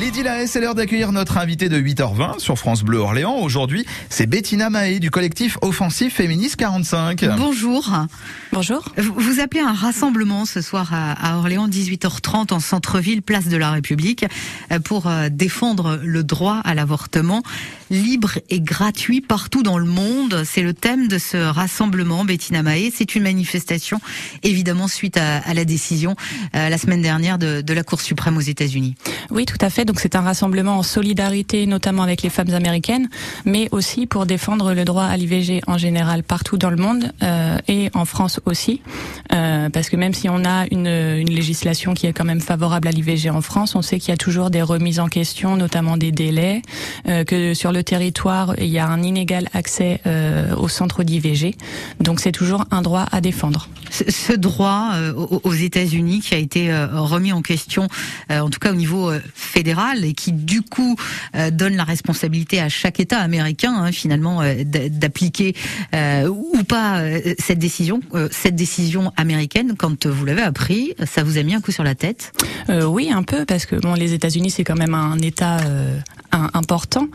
Lydie Laë, c'est l'heure d'accueillir notre invitée de 8h20 sur France Bleu Orléans. Aujourd'hui, c'est Bettina Mahé du collectif Offensif Féministe 45. Bonjour. Bonjour. Vous appelez un rassemblement ce soir à Orléans, 18h30 en centre-ville, place de la République, pour défendre le droit à l'avortement libre et gratuit partout dans le monde. C'est le thème de ce rassemblement, Bettina Mahé. C'est une manifestation, évidemment, suite à la décision la semaine dernière de la Cour suprême aux États-Unis. Oui, tout à fait. Donc c'est un rassemblement en solidarité, notamment avec les femmes américaines, mais aussi pour défendre le droit à l'IVG en général partout dans le monde et en France aussi, parce que même si on a une législation qui est quand même favorable à l'IVG en France, on sait qu'il y a toujours des remises en question, notamment des délais, que sur le territoire il y a un inégal accès au centre d'IVG. Donc c'est toujours un droit à défendre. Ce droit aux États-Unis qui a été remis en question, en tout cas au niveau fédéral, et qui du coup donne la responsabilité à chaque État américain, hein, finalement, d'appliquer ou pas cette décision américaine. Quand vous l'avez appris, ça vous a mis un coup sur la tête? Oui, un peu, parce que bon, les États-Unis c'est quand même un État important.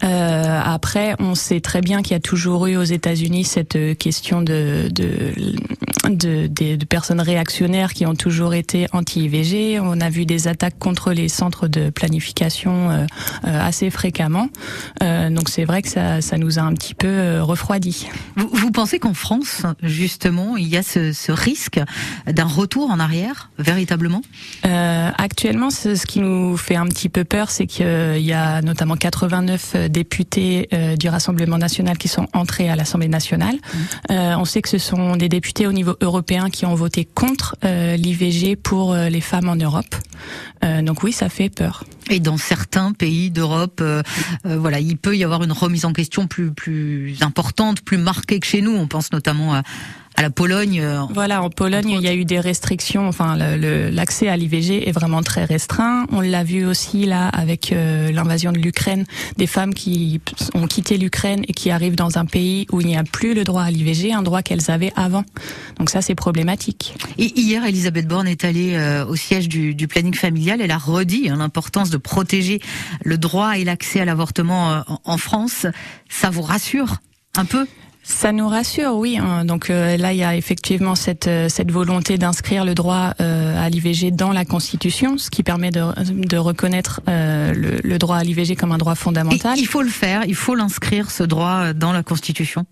Après, on sait très bien qu'il y a toujours eu aux États-Unis cette question de personnes réactionnaires qui ont toujours été anti-IVG. On a vu des attaques contre les centres de planification assez fréquemment. Donc c'est vrai que ça nous a un petit peu refroidi. Vous pensez qu'en France, justement, il y a ce risque d'un retour en arrière, véritablement ? Actuellement, ce qui nous fait un petit peu peur, c'est qu'il y a notamment 89 députés du Rassemblement National qui sont entrés à l'Assemblée Nationale. On sait que ce sont des députés au niveau européens qui ont voté contre l'IVG pour les femmes en Europe. Donc oui, ça fait peur. Et dans certains pays d'Europe, voilà, il peut y avoir une remise en question plus importante, plus marquée que chez nous. On pense notamment à la Pologne. Voilà, en Pologne, il y a eu des restrictions. Enfin, l'accès à l'IVG est vraiment très restreint. On l'a vu aussi là avec l'invasion de l'Ukraine, des femmes qui ont quitté l'Ukraine et qui arrivent dans un pays où il n'y a plus le droit à l'IVG, un droit qu'elles avaient avant. Donc ça, c'est problématique. Et hier, Elisabeth Borne est allée au siège du planning familial. Elle a redit l'importance de protéger le droit et l'accès à l'avortement en France. Ça vous rassure un peu ? Ça nous rassure, oui. Donc là, il y a effectivement cette volonté d'inscrire le droit à l'IVG dans la Constitution, ce qui permet de reconnaître le droit à l'IVG comme un droit fondamental. Et il faut le faire, il faut l'inscrire, ce droit, dans la Constitution.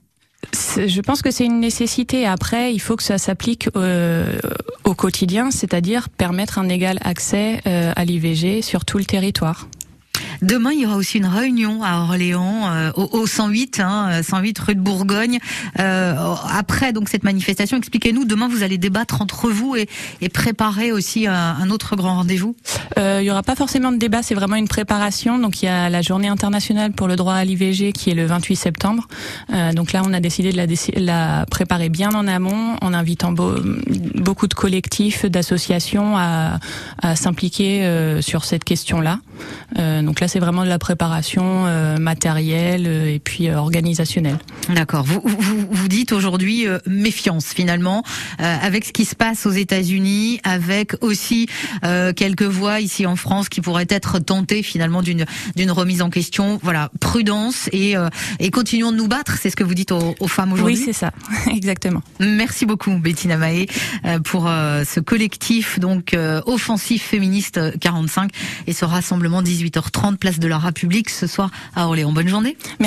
Je pense que c'est une nécessité. Après, il faut que ça s'applique au quotidien, c'est-à-dire permettre un égal accès à l'IVG sur tout le territoire. Demain, il y aura aussi une réunion à Orléans, au 108, 108 rue de Bourgogne. Après donc cette manifestation, expliquez-nous, demain vous allez débattre entre vous et préparer aussi un autre grand rendez-vous. Il y aura pas forcément de débat, c'est vraiment une préparation. Donc il y a la Journée internationale pour le droit à l'IVG qui est le 28 septembre. Donc là, on a décidé de la préparer bien en amont, en invitant beaucoup de collectifs, d'associations à s'impliquer sur cette question-là. Donc là, c'est vraiment de la préparation matérielle et puis organisationnelle. D'accord. Vous dites aujourd'hui méfiance, finalement, avec ce qui se passe aux États-Unis, avec aussi quelques voix ici en France qui pourraient être tentées finalement d'une remise en question. Voilà, prudence et continuons de nous battre. C'est ce que vous dites aux femmes aujourd'hui. Oui, c'est ça, exactement. Merci beaucoup, Bettina Mahé, pour ce collectif donc Offensif Féministe 45 et ce rassemblement 18h30 place de la République ce soir à Orléans. Bonne journée. Merci.